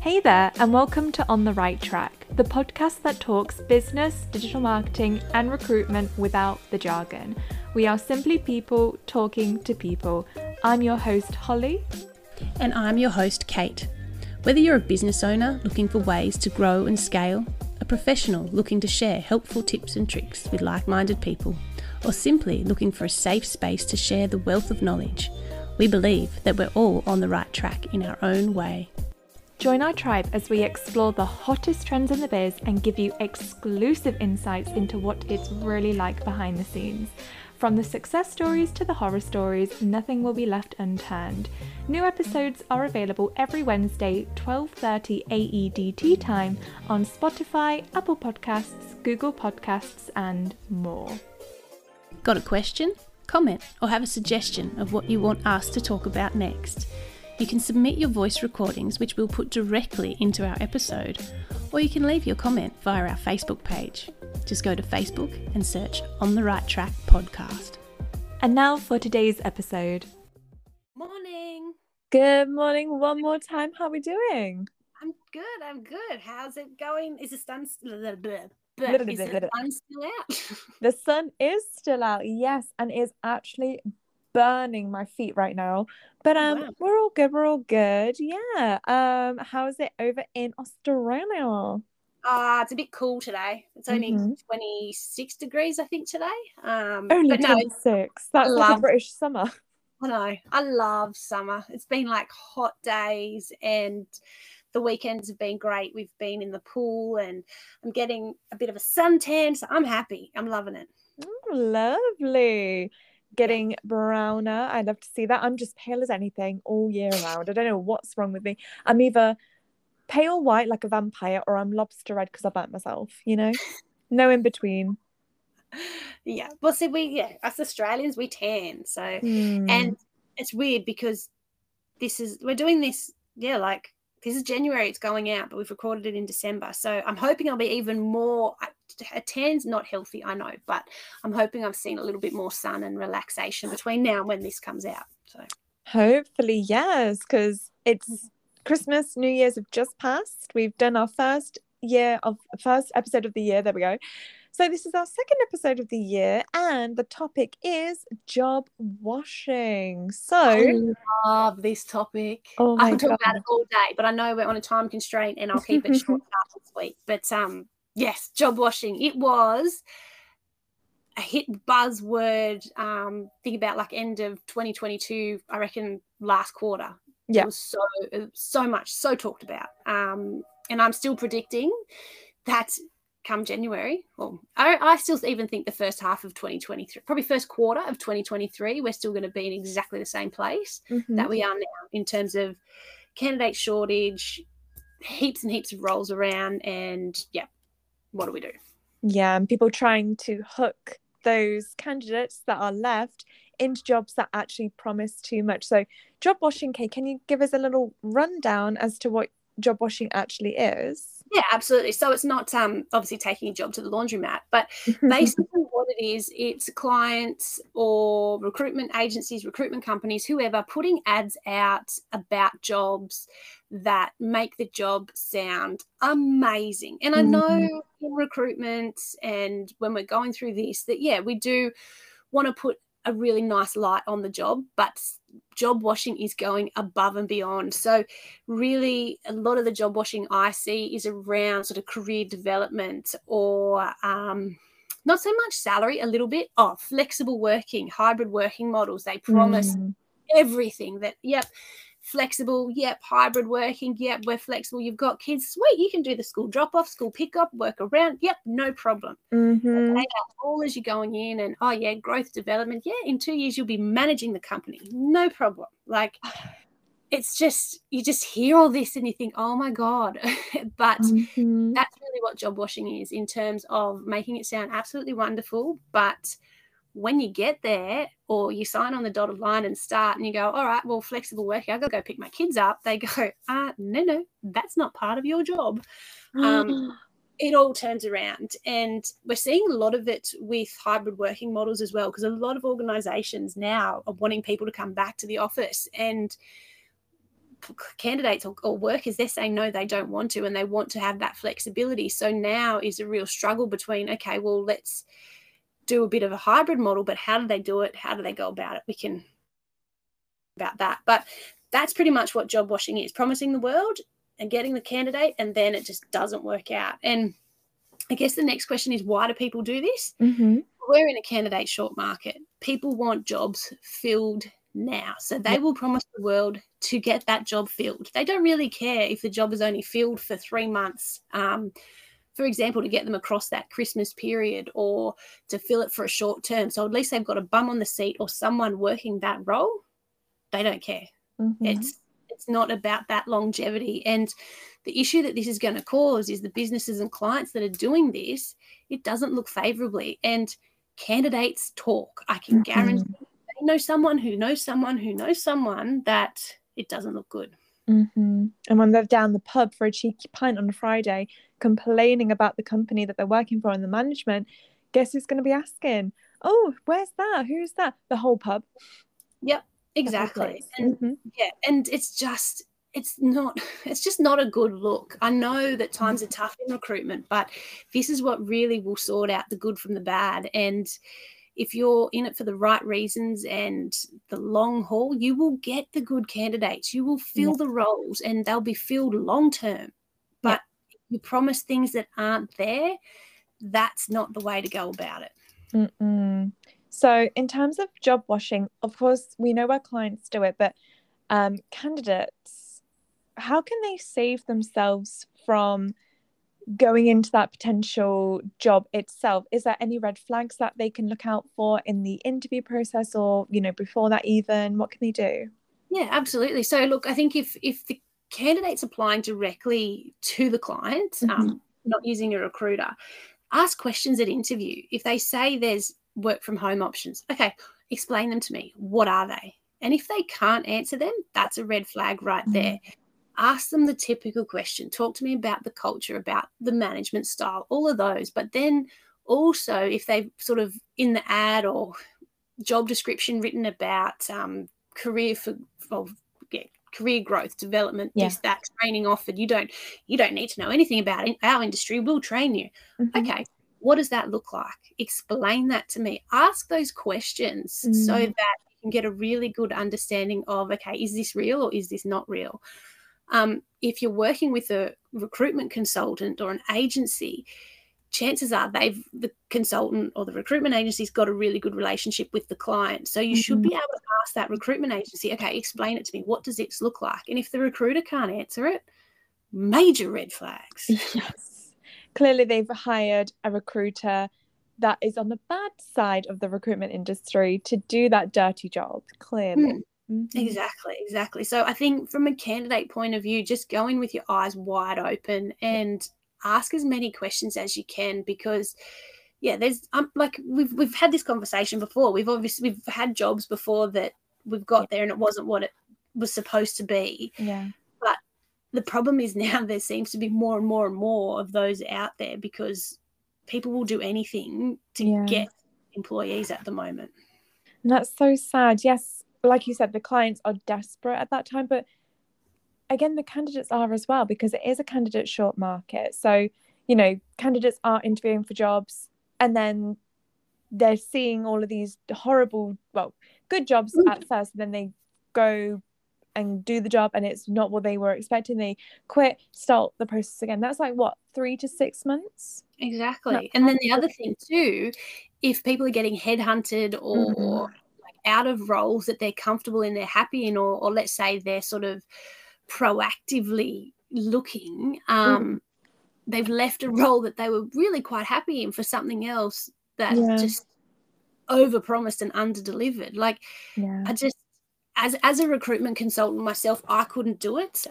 Hey there, and welcome to On the Right Track, the podcast that talks business, digital marketing, and recruitment without the jargon. We are simply people talking to people. I'm your host, Holly. And I'm your host, Kate. Whether you're a business owner looking for ways to grow and scale, a professional looking to share helpful tips and tricks with like-minded people, or simply looking for a safe space to share the wealth of knowledge, we believe that we're all on the right track in our own way. Join our tribe as we explore the hottest trends in the biz and give you exclusive insights into what it's really like behind the scenes. From the success stories to the horror stories, nothing will be left unturned. New episodes are available every Wednesday, 12:30 AEDT time on Spotify, Apple Podcasts, Google Podcasts, and more. Got a question, comment, or have a suggestion of what you want us to talk about next? You can submit your voice recordings, which we'll put directly into our episode, or you can leave your comment via our Facebook page. Just go to Facebook and search On the Right Track Podcast. And now for today's episode. Morning. Good morning. One more time. How are we doing? I'm good. How's it going? Is the sun still out? The sun is still out, yes, and is actually burning my feet right now, but wow. we're all good. Yeah. How's it over in Australia? It's a bit cool today. It's only 26 degrees I think today. Only 26. No, that's like a British summer. I know, I love summer. It's been like hot days and the weekends have been great. We've been in the pool and I'm getting a bit of a suntan, so I'm happy. I'm loving it. Oh, lovely. Getting browner. I love to see that. I'm just pale as anything all year round. I don't know what's wrong with me. I'm either pale white like a vampire or I'm lobster red because I burnt myself, you know? No in between. Yeah. Well, see, us Australians, we tan. So, and it's weird because this is January, it's going out, but we've recorded it in December. So I'm hoping I'll be even more. A tan's not healthy, I know, but I'm hoping I've seen a little bit more sun and relaxation between now and when this comes out. So hopefully, yes, because it's Christmas, New Year's have just passed. We've done our first episode of the year. There we go. So this is our second episode of the year, and the topic is job washing. So I love this topic. Oh my God. I can talk about it all day, but I know we're on a time constraint, and I'll keep it short this week. But yes, job washing. It was a hit buzzword. Think about like end of 2022. I reckon last quarter. Yeah, it was so much talked about. And I'm still predicting that come January, well, I still even think the first half of 2023, probably first quarter of 2023, we're still going to be in exactly the same place that we are now in terms of candidate shortage, heaps and heaps of roles around, and yeah, what do we do? Yeah, and people trying to hook those candidates that are left into jobs that actually promise too much. So job washing, Kate, can you give us a little rundown as to what job washing actually is? Yeah, absolutely. So it's not obviously taking a job to the laundromat, but basically what it is, it's clients or recruitment agencies, recruitment companies, whoever, putting ads out about jobs that make the job sound amazing. And I know in recruitment and when we're going through this that, yeah, we do want to put a really nice light on the job, but job washing is going above and beyond. So really a lot of the job washing I see is around sort of career development or not so much salary, a little bit of flexible working, hybrid working models. They promise everything that, yep, flexible, yep, hybrid working, yep, we're flexible. You've got kids, sweet, you can do the school drop-off, school pick-up, work around, yep, no problem. They are all as you're going in, and oh yeah, growth development, yeah, in 2 years you'll be managing the company, no problem. Like, it's just, you just hear all this and you think, oh my God. But that's really what job washing is, in terms of making it sound absolutely wonderful, but when you get there or you sign on the dotted line and start and you go, all right, well, flexible working, I've got to go pick my kids up, they go, no, that's not part of your job. It all turns around. And we're seeing a lot of it with hybrid working models as well, because a lot of organisations now are wanting people to come back to the office, and candidates or workers, they're saying no, they don't want to, and they want to have that flexibility. So now is a real struggle between, okay, well, let's do a bit of a hybrid model, but how do they do it? How do they go about it? We can about that. But that's pretty much what job washing is, promising the world and getting the candidate, and then it just doesn't work out. And I guess the next question is, why do people do this? Mm-hmm. We're in a candidate short market. People want jobs filled now. So they will promise the world to get that job filled. They don't really care if the job is only filled for 3 months, for example, to get them across that Christmas period, or to fill it for a short term. So at least they've got a bum on the seat or someone working that role. They don't care. Mm-hmm. It's not about that longevity. And the issue that this is going to cause is the businesses and clients that are doing this, it doesn't look favourably. And candidates talk. I can guarantee they know someone who knows someone who knows someone that it doesn't look good. Mm-hmm. And when they're down the pub for a cheeky pint on a Friday complaining about the company that they're working for and the management, guess who's going to be asking, oh, where's that? Who's that? The whole pub. Yep. Exactly. And yeah, and it's just not a good look. I know that times are tough in recruitment, but this is what really will sort out the good from the bad. And if you're in it for the right reasons and the long haul, you will get the good candidates. You will fill the roles, and they'll be filled long term. But if you promise things that aren't there, that's not the way to go about it. Mm-mm. So in terms of job washing, of course, we know our clients do it, but candidates, how can they save themselves from going into that potential job itself? Is there any red flags that they can look out for in the interview process, or, you know, before that even? What can they do? Yeah, absolutely. So, look, I think if the candidate's applying directly to the client, not using a recruiter, ask questions at interview. If they say there's work from home options, okay, explain them to me. What are they? And if they can't answer them, that's a red flag right there. Ask them the typical question. Talk to me about the culture, about the management style, all of those. But then also, if they've sort of in the ad or job description written about career growth, development, this, that, training offered, you don't need to know anything about it. Our industry will train you. Okay. What does that look like? Explain that to me. Ask those questions so that you can get a really good understanding of, okay, is this real or is this not real? If you're working with a recruitment consultant or an agency, chances are the consultant or the recruitment agency's got a really good relationship with the client. So you should be able to ask that recruitment agency, okay, explain it to me. What does this look like? And if the recruiter can't answer it, major red flags. Yes. Clearly, they've hired a recruiter that is on the bad side of the recruitment industry to do that dirty job, clearly. Exactly. So I think from a candidate point of view, just go in with your eyes wide open and ask as many questions as you can, because, yeah, there's like we've had this conversation before. We've had jobs before that we've got there and it wasn't what it was supposed to be. Yeah. The problem is now there seems to be more and more and more of those out there, because people will do anything to get employees at the moment. And that's so sad. Yes, like you said, the clients are desperate at that time. But again, the candidates are as well, because it is a candidate short market. So, you know, candidates are interviewing for jobs, and then they're seeing all of these horrible, well, good jobs at first, and then they go and do the job and it's not what they were expecting. They quit, start the process again. That's like, what, 3 to 6 months? Exactly. And then the other thing too, if people are getting headhunted or like out of roles that they're comfortable in, they're happy in, or let's say they're sort of proactively looking, they've left a role that they were really quite happy in for something else that just overpromised and underdelivered. Like I just, as a recruitment consultant myself, I couldn't do it.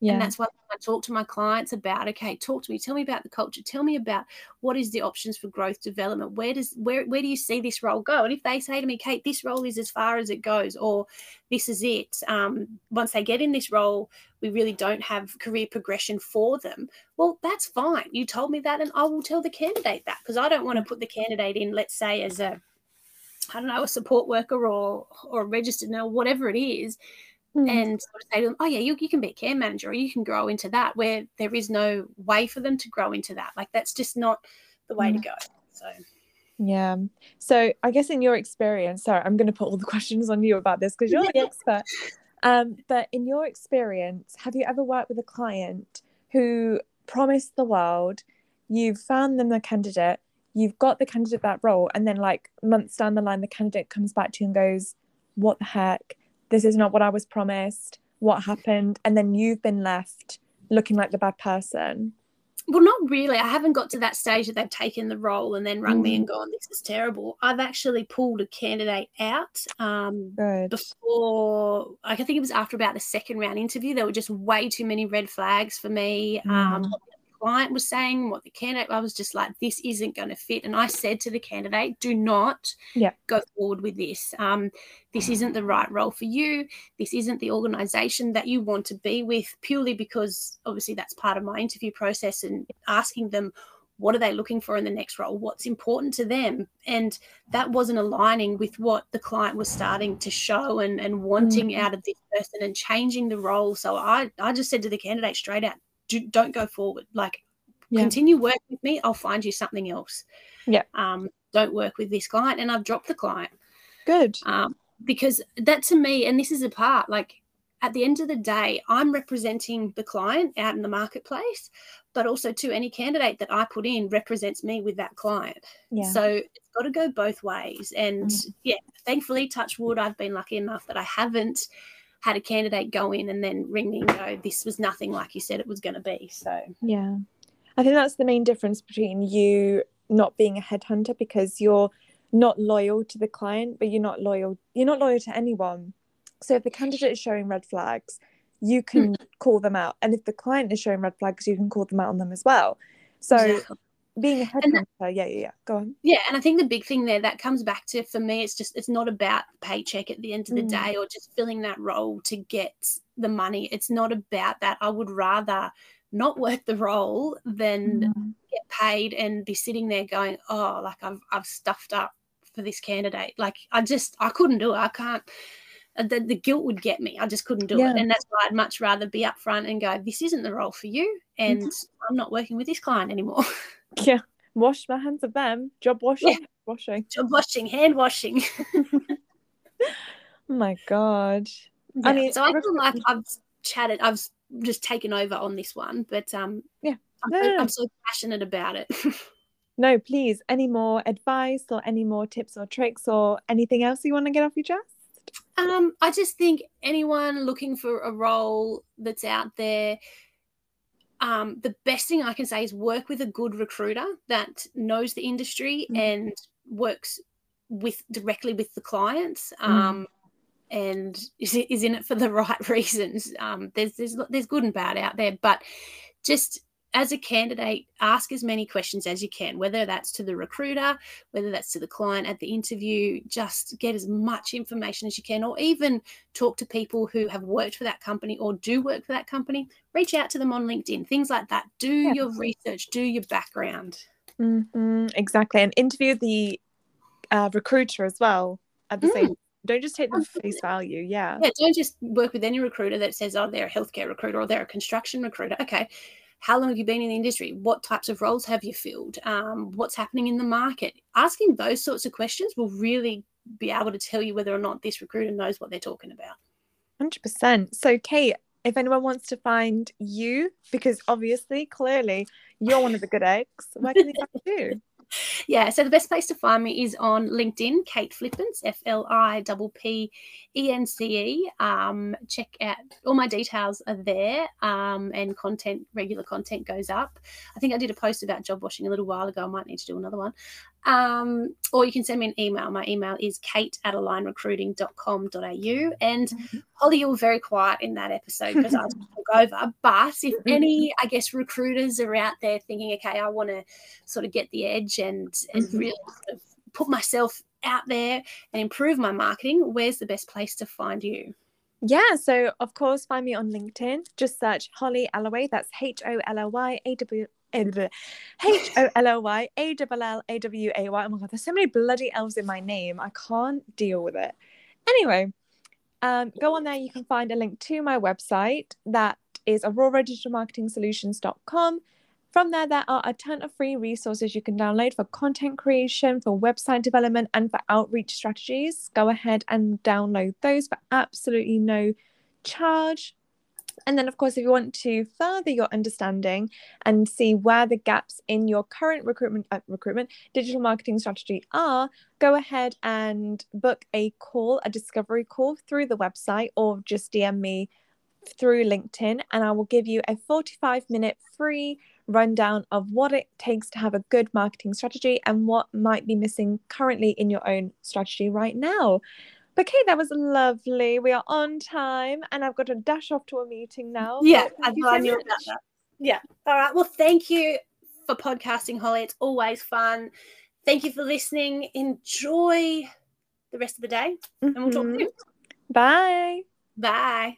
Yeah. And that's why I talk to my clients about, okay, talk to me, tell me about the culture, tell me about what is the options for growth development, where do you see this role go? And if they say to me, Kate, this role is as far as it goes, or this is it, once they get in this role, we really don't have career progression for them. Well, that's fine. You told me that, and I will tell the candidate that, because I don't want to put the candidate in, let's say, as a, I don't know, a support worker or a registered nurse, whatever it is, and sort of say to them, oh, yeah, you can be a care manager, or you can grow into that, where there is no way for them to grow into that. Like, that's just not the way to go. So, yeah. So I guess in your experience, sorry, I'm going to put all the questions on you about this because you're the expert. But in your experience, have you ever worked with a client who promised the world, you've found them the candidate, you've got the candidate that role, and then like months down the line, the candidate comes back to you and goes, what the heck? This is not what I was promised. What happened? And then you've been left looking like the bad person. Well, not really. I haven't got to that stage that they've taken the role and then rung me and gone, this is terrible. I've actually pulled a candidate out before, I think it was after about the second round interview, there were just way too many red flags for me. What the client was saying, what the candidate, I was just like, this isn't going to fit. And I said to the candidate, do not go forward with this. This isn't the right role for you. This isn't the organisation that you want to be with, purely because obviously that's part of my interview process and asking them what are they looking for in the next role, what's important to them. And that wasn't aligning with what the client was starting to show and wanting out of this person and changing the role. So I just said to the candidate straight out, don't go forward. Like, continue working with me. I'll find you something else. Yeah. Don't work with this client. And I've dropped the client. Good. Because that to me, and this is a part, like at the end of the day, I'm representing the client out in the marketplace, but also to any candidate that I put in represents me with that client. Yeah. So it's got to go both ways. And thankfully, touch wood, I've been lucky enough that I haven't had a candidate go in and then ring me and go, this was nothing like you said it was going to be. So, yeah, I think that's the main difference between you not being a headhunter, because you're not loyal to the client, but you're not loyal to anyone. So if the candidate is showing red flags, you can call them out. And if the client is showing red flags, you can call them out on them as well. So being a headhunter, go on. Yeah, and I think the big thing there that comes back to, for me, it's not about paycheck at the end of the day, or just filling that role to get the money. It's not about that. I would rather not work the role than get paid and be sitting there going, oh, like I've stuffed up for this candidate. Like I couldn't do it. I can't. The guilt would get me. I just couldn't do it. And that's why I'd much rather be upfront and go, this isn't the role for you, and I'm not working with this client anymore. Yeah. Wash my hands of them. Job washing. Yeah. Washing. Job washing, hand washing. Oh my God. Yeah. I mean, so I feel like I've just taken over on this one, but I'm so passionate about it. No, please. Any more advice or any more tips or tricks or anything else you want to get off your chest? I just think anyone looking for a role that's out there, the best thing I can say is work with a good recruiter that knows the industry and works directly with the clients and is in it for the right reasons. There's good and bad out there, but just as a candidate, ask as many questions as you can, whether that's to the recruiter, whether that's to the client at the interview. Just get as much information as you can, or even talk to people who have worked for that company or do work for that company. Reach out to them on LinkedIn, things like that. Do your research, do your background. Mm-hmm, exactly. And interview the recruiter as well at the same time. Don't just take them face value. Yeah, don't just work with any recruiter that says, oh, they're a healthcare recruiter or they're a construction recruiter. Okay, how long have you been in the industry? What types of roles have you filled? What's happening in the market? Asking those sorts of questions will really be able to tell you whether or not this recruiter knows what they're talking about. 100%. So, Kate, if anyone wants to find you, because obviously, clearly, you're one of the good eggs, where can they find you? Yeah, so the best place to find me is on LinkedIn, Kate Flippence, FLIPPENCE. Check out, all my details are there, and regular content goes up. I think I did a post about job washing a little while ago. I might need to do another one. Or you can send me an email. My email is kate@alignrecruiting.com.au. And Holly, you were very quiet in that episode because I took over. But if any, I guess, recruiters are out there thinking, okay, I want to sort of get the edge and really sort of put myself out there and improve my marketing, where's the best place to find you? Yeah, so of course, find me on LinkedIn. Just search Holly Alloway. That's HOLLY AWAY. Oh my God, there's so many bloody L's in my name. I can't deal with it. Anyway, go on there. You can find a link to my website. That is AuroraDigitalMarketingSolutions.com. From there, there are a ton of free resources you can download for content creation, for website development, and for outreach strategies. Go ahead and download those for absolutely no charge. And then, of course, if you want to further your understanding and see where the gaps in your current recruitment digital marketing strategy are, go ahead and book a call, a discovery call through the website, or just DM me through LinkedIn, and I will give you a 45-minute free rundown of what it takes to have a good marketing strategy and what might be missing currently in your own strategy right now. But Kate, that was lovely. We are on time and I've got to dash off to a meeting now. Yeah, I knew about that. Yeah. All right. Well, thank you for podcasting, Holly. It's always fun. Thank you for listening. Enjoy the rest of the day and we'll talk soon. Bye. Bye.